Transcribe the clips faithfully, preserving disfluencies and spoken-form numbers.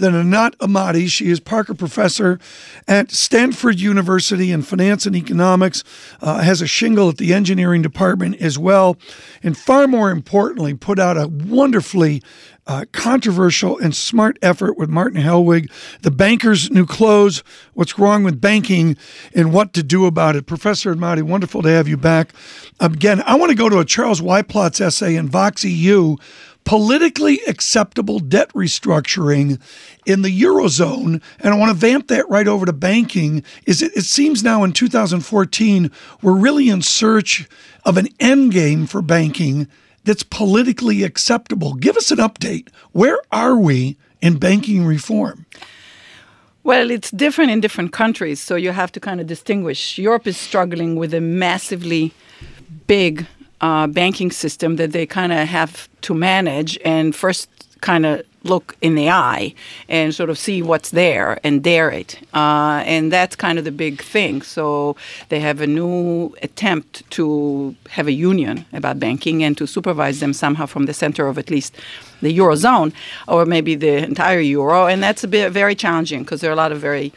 than Anat Admati. She is Parker Professor at Stanford University in Finance and Economics, uh, has a shingle at the Engineering Department as well, and far more importantly, put out a wonderfully Uh, controversial and smart effort with Martin Hellwig, The Banker's New Clothes, What's Wrong with Banking and What to Do About It. Professor Admati, wonderful to have you back. Again, I want to go to a Charles Wyplosz essay in VoxEU, Politically Acceptable Debt Restructuring in the Eurozone, and I want to vamp that right over to banking. Is it, it seems now in two thousand fourteen, we're really in search of an end game for banking that's politically acceptable. Give us an update. Where are we in banking reform? Well, it's different in different countries, so you have to kind of distinguish. Europe is struggling with a massively big uh, banking system that they kind of have to manage and first kind of look in the eye and sort of see what's there and dare it. Uh, and that's kind of the big thing. So they have a new attempt to have a union about banking and to supervise them somehow from the center of at least the Eurozone or maybe the entire Euro. And that's a bit very challenging because there are a lot of very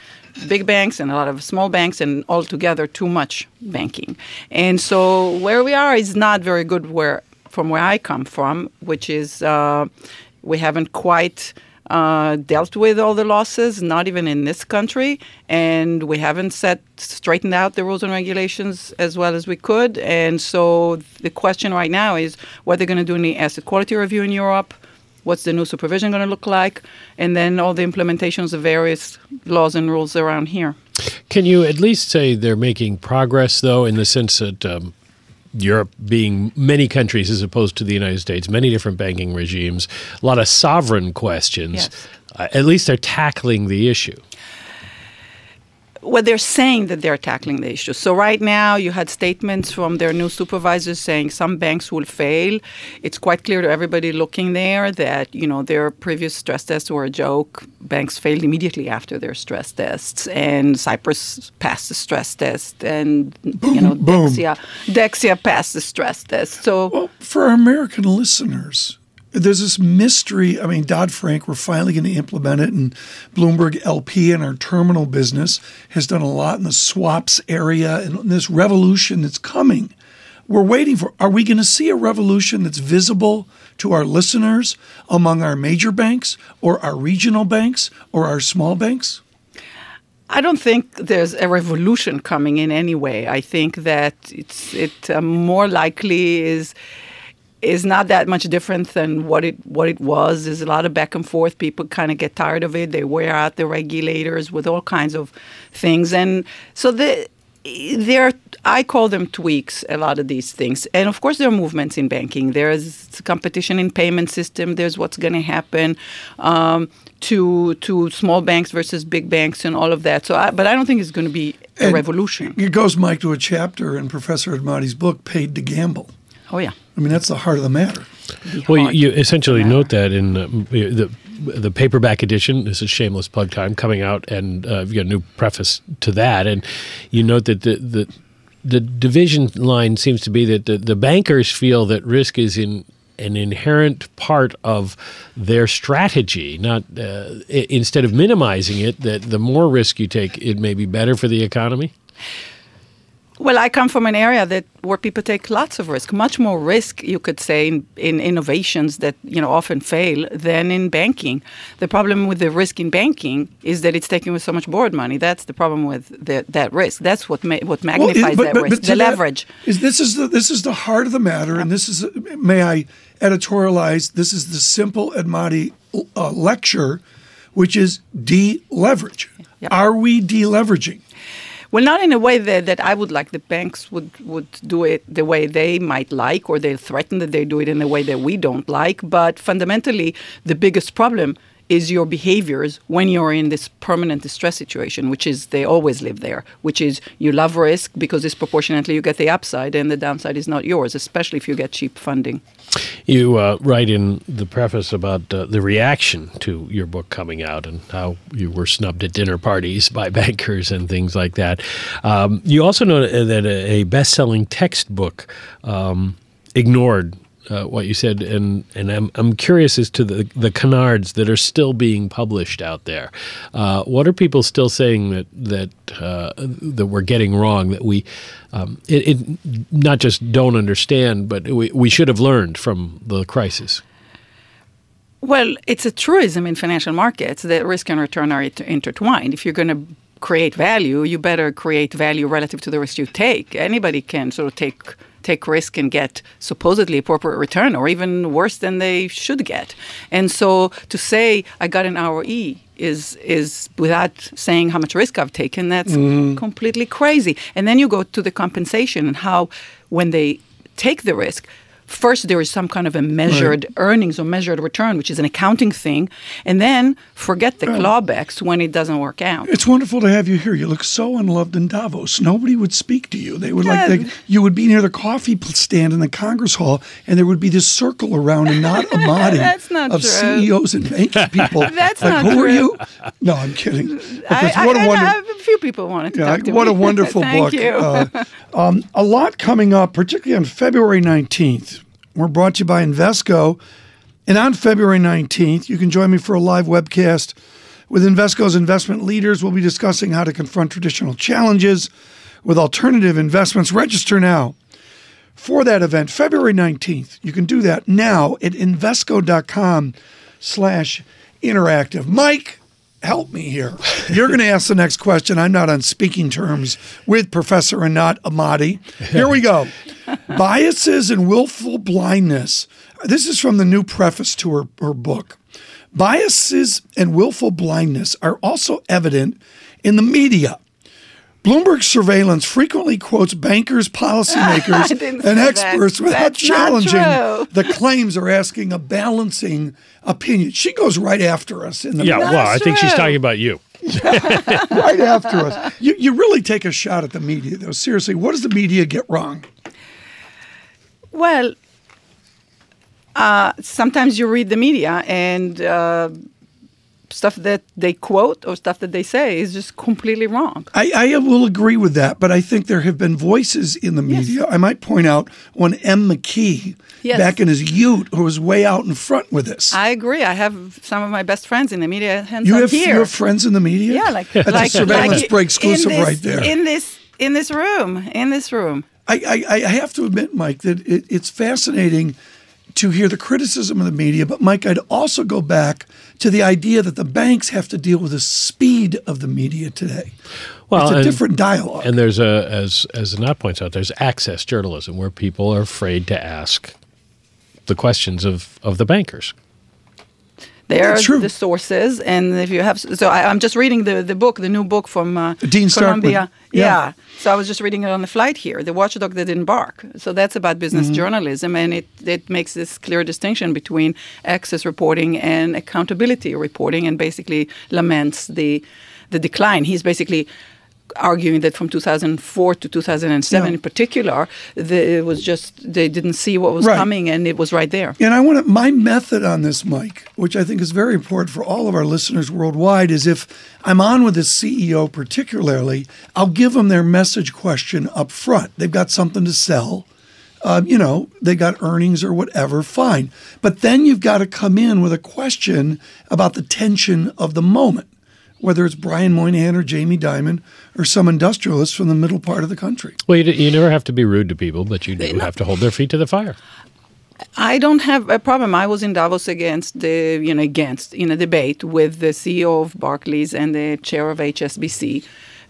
big banks and a lot of small banks and altogether too much banking. And so where we are is not very good where from where I come from, which is... Uh, We haven't quite uh, dealt with all the losses, not even in this country, and we haven't set straightened out the rules and regulations as well as we could. And so the question right now is what they're going to do in the asset quality review in Europe, what's the new supervision going to look like, and then all the implementations of various laws and rules around here. Can you at least say they're making progress, though, in the sense that um Europe being many countries as opposed to the United States, many different banking regimes, a lot of sovereign questions. Yes. Uh, at least they're tackling the issue. Well, they're saying that they're tackling the issue. So right now you had statements from their new supervisors saying some banks will fail. It's quite clear to everybody looking there that, you know, their previous stress tests were a joke. Banks failed immediately after their stress tests. And Cyprus passed the stress test. And, boom, you know, Dexia, Dexia passed the stress test. So, well, for our American listeners... There's this mystery. I mean, Dodd-Frank, we're finally going to implement it, and Bloomberg L P and our terminal business has done a lot in the swaps area and this revolution that's coming. We're waiting for, are we going to see a revolution that's visible to our listeners among our major banks or our regional banks or our small banks? I don't think there's a revolution coming in any way. I think that it's it uh, more likely is... is not that much different than what it what it was. There's a lot of back and forth. People kind of get tired of it. They wear out the regulators with all kinds of things. And so the, they're, I call them tweaks, a lot of these things. And, of course, there are movements in banking. There's competition in payment system. There's what's going to happen um, to to small banks versus big banks and all of that. So, I, But I don't think it's going to be a and revolution. It goes, Mike, to a chapter in Professor Admati's book, Paid to Gamble. Oh, yeah. I mean, that's the heart of the matter. Well, you essentially note that in uh, the the paperback edition. This is shameless plug time coming out, and uh, you got a new preface to that. And you note that the the, the division line seems to be that the, the bankers feel that risk is in an inherent part of their strategy, not uh, instead of minimizing it, that the more risk you take, it may be better for the economy? Well, I come from an area that where people take lots of risk, much more risk, you could say, in, in innovations that, you know, often fail than in banking. The problem with the risk in banking is that it's taken with so much borrowed money. That's the problem with the, that risk. That's what ma- what magnifies well, it, but, that but, risk, but the leverage. Is, this, is the, this is the heart of the matter, and this is, may I editorialize, this is the simple Admati uh, lecture, which is deleverage. Yep. Are we deleveraging? Well, not in a way that, that I would like. The banks would, would do it the way they might like, or they threaten that they do it in a way that we don't like. But fundamentally, the biggest problem is your behaviors when you're in this permanent distress situation, which is they always live there, which is you love risk because disproportionately you get the upside and the downside is not yours, especially if you get cheap funding. You uh, write in the preface about uh, the reaction to your book coming out and how you were snubbed at dinner parties by bankers and things like that. Um, you also note that a best-selling textbook um, ignored uh, what you said, and and I'm I'm curious as to the the canards that are still being published out there. Uh, what are people still saying that that uh, that we're getting wrong? That we um, it, it not just don't understand, but we we should have learned from the crisis. Well, it's a truism in financial markets that risk and return are intertwined. If you're going to create value, you better create value relative to the risk you take. Anybody can sort of take take risk and get supposedly appropriate return, or even worse than they should get. And so to say I got an R O E is is without saying how much risk I've taken, that's mm. completely crazy. And then you go to the compensation and how when they take the risk, first, there is some kind of a measured right. earnings or measured return, which is an accounting thing. And then forget the clawbacks when it doesn't work out. It's wonderful to have you here. You look so unloved in Davos. Nobody would speak to you. They would yeah. like they, you would be near the coffee stand in the Congress Hall, and there would be this circle around Anat Admati That's not of true. C E Os and banking people. That's like, not who true. Are you? No, I'm kidding. I, I, what I, a wonder- I, I, a few people wanted to yeah, talk to what me. What a wonderful Thank book. You. Uh, um, a lot coming up, particularly on February nineteenth. We're brought to you by Invesco. And on February nineteenth, you can join me for a live webcast with Invesco's investment leaders. We'll be discussing how to confront traditional challenges with alternative investments. Register now for that event, February nineteenth. You can do that now at Invesco.com slash interactive. Mike, help me here. You're going to ask the next question. I'm not on speaking terms with Professor Anat Admati. Here we go. Biases and willful blindness. This is from the new preface to her, her book. Biases and willful blindness are also evident in the media. Bloomberg surveillance frequently quotes bankers, policymakers, and experts that. without That's challenging the claims or asking a balancing opinion. She goes right after us. In the yeah, well, I true. think she's talking about you. Right after us. You, you really take a shot at the media, though. Seriously, what does the media get wrong? Well, uh, sometimes you read the media and uh, – stuff that they quote or stuff that they say is just completely wrong. I, I will agree with that, but I think there have been voices in the media. Yes. I might point out one M. McKee yes. back in his ute who was way out in front with this. I agree. I have some of my best friends in the media. Hands you, up have, here. You have friends in the media? Yeah, like that's like, a surveillance like, break exclusive this, right there. In this, in this room, in this room. I, I, I have to admit, Mike, that it, it's fascinating to hear the criticism of the media. But, Mike, I'd also go back to the idea that the banks have to deal with the speed of the media today. Well, it's a and, different dialogue. And there's a, as as Anat points out, there's access journalism where people are afraid to ask the questions of, of the bankers. They are the sources, and if you have, so I, I'm just reading the, the book, the new book from uh, Dean Starkman. Yeah. yeah. So I was just reading it on the flight here, The Watchdog That Didn't Bark. So that's about business mm-hmm. journalism, and it, it makes this clear distinction between access reporting and accountability reporting, and basically laments the the decline. He's basically arguing that from two thousand four to two thousand seven yeah. in particular, the, it was just they didn't see what was right. coming, and it was right there. And I want to, my method on this, Mike, which I think is very important for all of our listeners worldwide, is if I'm on with a C E O particularly, I'll give them their message question up front. They've got something to sell. Uh, you know, they got earnings or whatever, fine. But then you've got to come in with a question about the tension of the moment, whether it's Brian Moynihan or Jamie Dimon or some industrialist from the middle part of the country. Well, you, you never have to be rude to people, but you do have to hold their feet to the fire. I don't have a problem. I was in Davos against the, you know, against in a debate with the C E O of Barclays and the chair of H S B C.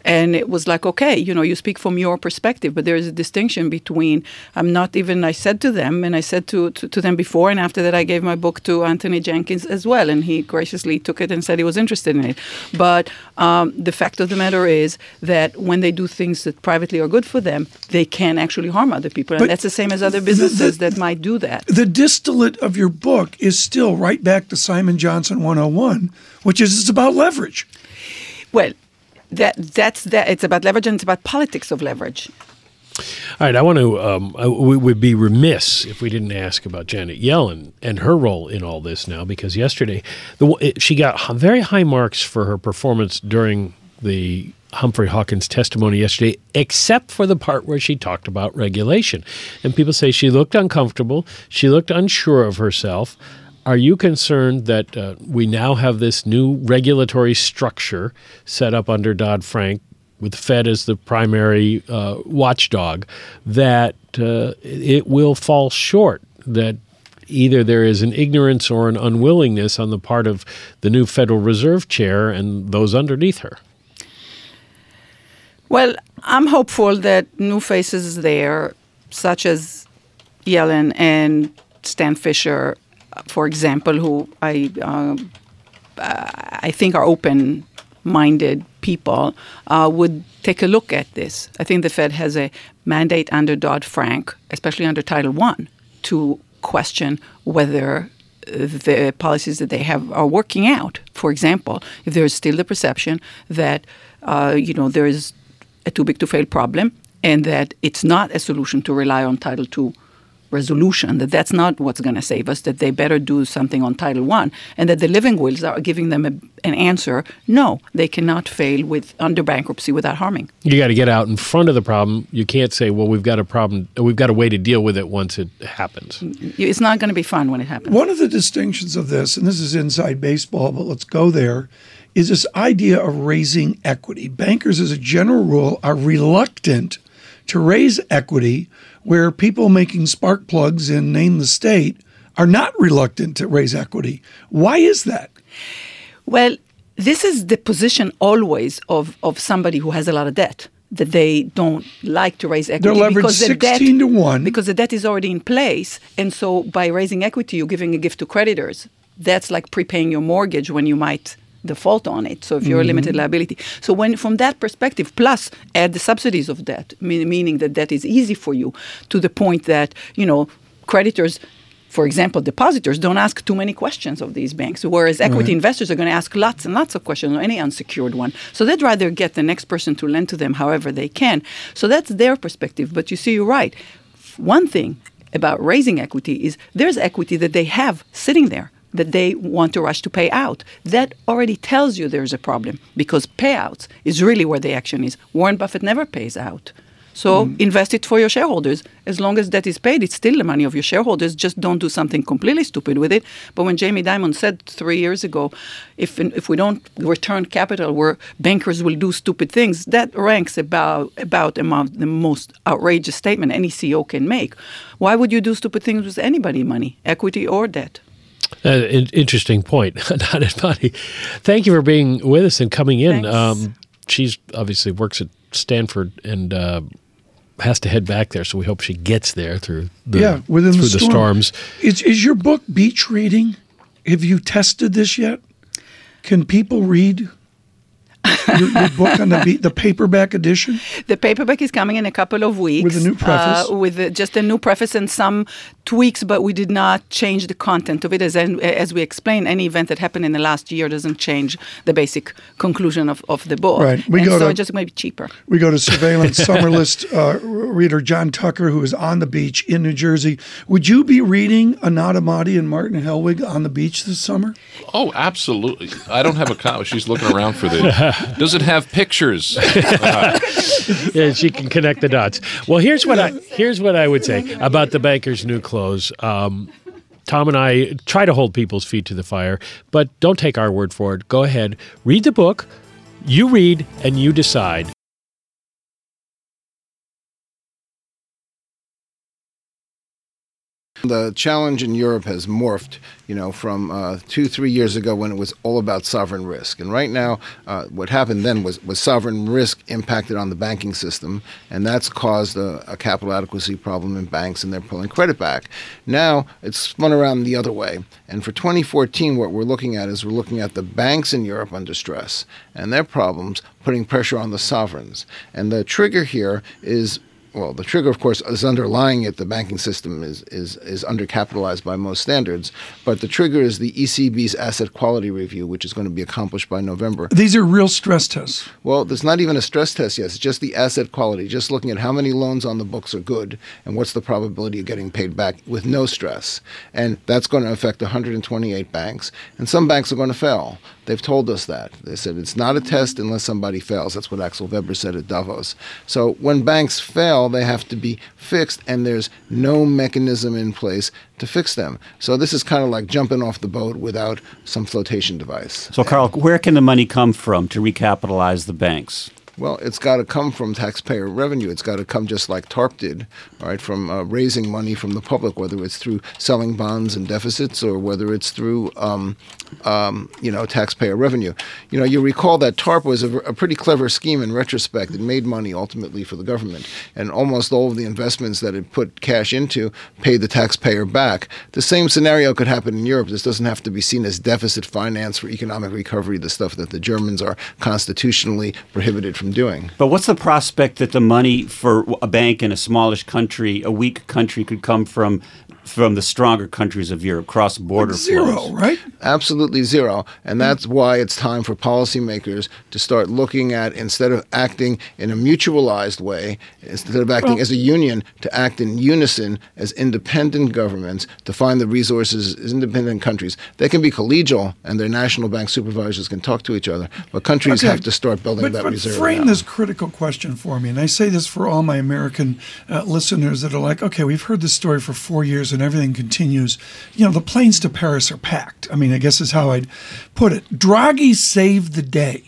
And it was like, okay, you know, you speak from your perspective, but there is a distinction between, I'm not even, I said to them, and I said to, to, to them before, and after that I gave my book to Anthony Jenkins as well, and he graciously took it and said he was interested in it. But um, the fact of the matter is that when they do things that privately are good for them, they can actually harm other people. And but that's the same as other businesses the, the, that might do that. The distillate of your book is still right back to Simon Johnson one oh one, which is it's about leverage. Well, That that's that. It's about leverage, and it's about politics of leverage. All right, I want to. Um, I, we would be remiss if we didn't ask about Janet Yellen and her role in all this now, because yesterday the, it, she got very high marks for her performance during the Humphrey Hawkins' testimony yesterday, except for the part where she talked about regulation. And people say she looked uncomfortable. She looked unsure of herself. Are you concerned that uh, we now have this new regulatory structure set up under Dodd-Frank with the Fed as the primary uh, watchdog, that uh, it will fall short, that either there is an ignorance or an unwillingness on the part of the new Federal Reserve Chair and those underneath her? Well, I'm hopeful that new faces there, such as Yellen and Stan Fischer, for example, who I uh, I think are open-minded people, uh, would take a look at this. I think the Fed has a mandate under Dodd-Frank, especially under Title One, to question whether the policies that they have are working out. For example, if there is still the perception that, uh, you know, there is a too-big-to-fail problem and that it's not a solution to rely on Title Two resolution, that that's not what's going to save us, that they better do something on Title One, and that the living wills are giving them a, an answer, no, they cannot fail with under bankruptcy without harming. You got to get out in front of the problem. You can't say, well, we've got a problem, we've got a way to deal with it once it happens. It's not going to be fun when it happens. One of the distinctions of this, and this is inside baseball, but let's go there, is this idea of raising equity. Bankers, as a general rule, are reluctant to raise equity where people making spark plugs in Name the State are not reluctant to raise equity. Why is that? Well, this is the position always of, of somebody who has a lot of debt, that they don't like to raise equity. They're leveraged sixteen to one. Because the debt is already in place. And so by raising equity, you're giving a gift to creditors. That's like prepaying your mortgage when you might default on it, so if you're a limited liability. So when, from that perspective, plus add the subsidies of debt, mean, meaning that debt is easy for you to the point that, you know, creditors, for example, depositors, don't ask too many questions of these banks, whereas equity right. investors are going to ask lots and lots of questions on any unsecured one. So they'd rather get the next person to lend to them however they can. So that's their perspective. But you see, you're right. One thing about raising equity is there's equity that they have sitting there that they want to rush to pay out. That already tells you there's a problem, because payouts is really where the action is. Warren Buffett never pays out. So mm. invest it for your shareholders. As long as that is paid, it's still the money of your shareholders. Just don't do something completely stupid with it. But when Jamie Dimon said three years ago, if if we don't return capital where bankers will do stupid things, that ranks about, about among the most outrageous statement any C E O can make. Why would you do stupid things with anybody's money, equity or debt? Uh, in- interesting point, Anat Admati. Thank you for being with us and coming in. Um, she's obviously works at Stanford and uh, has to head back there, so we hope she gets there through the, yeah, within through the, storm. the storms. Is, is your book beach reading? Have you tested this yet? Can people read your, your book on the, be- the paperback edition? The paperback is coming in a couple of weeks. With a new preface. Uh, with a, just a new preface and some tweaks, but we did not change the content of it. As, as we explained, any event that happened in the last year doesn't change the basic conclusion of, of the book. Right. We and go so to, it just might be cheaper. We go to surveillance summer list uh, reader John Tucker, who is on the beach in New Jersey. Would you be reading Anat Admati and Martin Hellwig on the beach this summer? Oh, absolutely. I don't have a copy. She's looking around for the... Does it have pictures? Uh, yeah, she can connect the dots. Well, here's what I here's what I would say about The Banker's New Clothes. Um, Tom and I try to hold people's feet to the fire, but don't take our word for it. Go ahead, read the book. You read and you decide. The challenge in Europe has morphed, you know, from uh, two, three years ago when it was all about sovereign risk. And right now, uh, what happened then was, was sovereign risk impacted on the banking system, and that's caused a, a capital adequacy problem in banks, and they're pulling credit back. Now, it's spun around the other way. And for twenty fourteen, what we're looking at is we're looking at the banks in Europe under stress and their problems putting pressure on the sovereigns. And the trigger here is... Well, the trigger, of course, is underlying it. The banking system is, is, is undercapitalized by most standards. But the trigger is the E C B's asset quality review, which is going to be accomplished by November. These are real stress tests. Well, there's not even a stress test yet. It's just the asset quality, just looking at how many loans on the books are good and what's the probability of getting paid back with no stress. And that's going to affect one hundred twenty-eight banks. And some banks are going to fail. They've told us that. They said it's not a test unless somebody fails. That's what Axel Weber said at Davos. So when banks fail, they have to be fixed, and there's no mechanism in place to fix them. So this is kind of like jumping off the boat without some flotation device. So, Carl, where can the money come from to recapitalize the banks? Well, it's got to come from taxpayer revenue. It's got to come just like TARP did, all right, from uh, raising money from the public, whether it's through selling bonds and deficits or whether it's through, um, um, you know, taxpayer revenue. You know, you recall that TARP was a, a pretty clever scheme in retrospect. It made money ultimately for the government, and almost all of the investments that it put cash into paid the taxpayer back. The same scenario could happen in Europe. This doesn't have to be seen as deficit finance for economic recovery, the stuff that the Germans are constitutionally prohibited from doing. But what's the prospect that the money for a bank in a smallish country, a weak country, could come from from the stronger countries of Europe, cross-border flows? Zero, right? Absolutely zero. And that's why it's time for policymakers to start looking at, instead of acting in a mutualized way, instead of acting well, as a union, to act in unison as independent governments to find the resources as independent countries. They can be collegial, and their national bank supervisors can talk to each other, but countries okay. have to start building but, that but reserve. Frame now. This critical question for me, and I say this for all my American uh, listeners that are like, okay, we've heard this story for four years, and everything continues. You know, the planes to Paris are packed. I mean, I guess is how I'd put it. Draghi saved the day.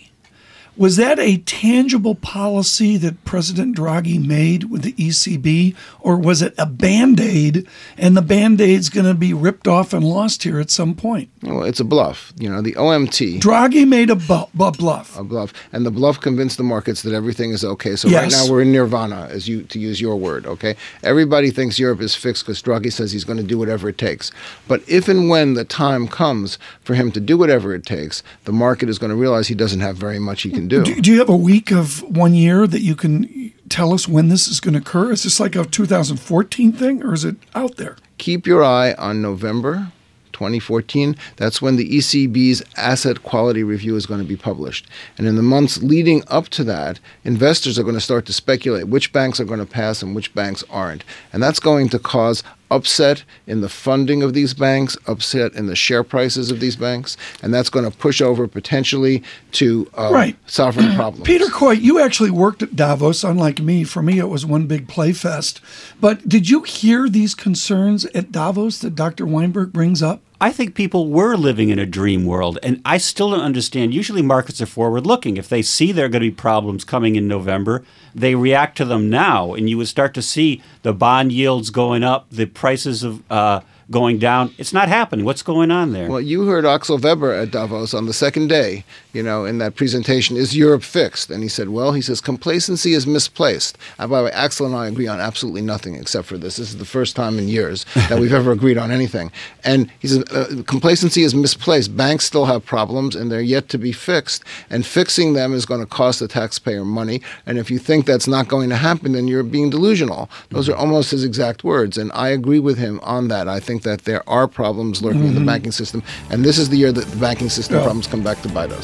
Was that a tangible policy that President Draghi made with the E C B, or was it a Band-Aid, and the Band-Aid's going to be ripped off and lost here at some point? Well, it's a bluff. You know, the O M T. Draghi made a bu- bu- bluff. A bluff. And the bluff convinced the markets that everything is okay. So yes. Right now we're in nirvana, as you to use your word, okay? Everybody thinks Europe is fixed because Draghi says he's going to do whatever it takes. But if and when the time comes for him to do whatever it takes, the market is going to realize he doesn't have very much he can do. Do. Do, do you have a week of one year that you can tell us when this is going to occur? Is this like a two thousand fourteen thing, or is it out there? Keep your eye on November twenty fourteen. That's when the E C B's asset quality review is going to be published. And in the months leading up to that, investors are going to start to speculate which banks are going to pass and which banks aren't. And that's going to cause upset in the funding of these banks, upset in the share prices of these banks, and that's going to push over potentially to uh, right. sovereign problems. Peter Coy, you actually worked at Davos, unlike me. For me, it was one big play fest. But did you hear these concerns at Davos that Doctor Weinberg brings up? I think people were living in a dream world, and I still don't understand. Usually markets are forward-looking. If they see there are going to be problems coming in November, they react to them now, and you would start to see the bond yields going up, the prices of uh, going down. It's not happening. What's going on there? Well, you heard Axel Weber at Davos on the second day, you know, in that presentation, is Europe fixed? And he said, well, he says, complacency is misplaced. And by the way, Axel and I agree on absolutely nothing except for this. This is the first time in years that we've ever agreed on anything. And he says, uh, complacency is misplaced. Banks still have problems, and they're yet to be fixed. And fixing them is going to cost the taxpayer money. And if you think that's not going to happen, then you're being delusional. Those are almost his exact words. And I agree with him on that. I think that there are problems lurking mm-hmm. in the banking system, and this is the year that the banking system yeah. problems come back to bite us.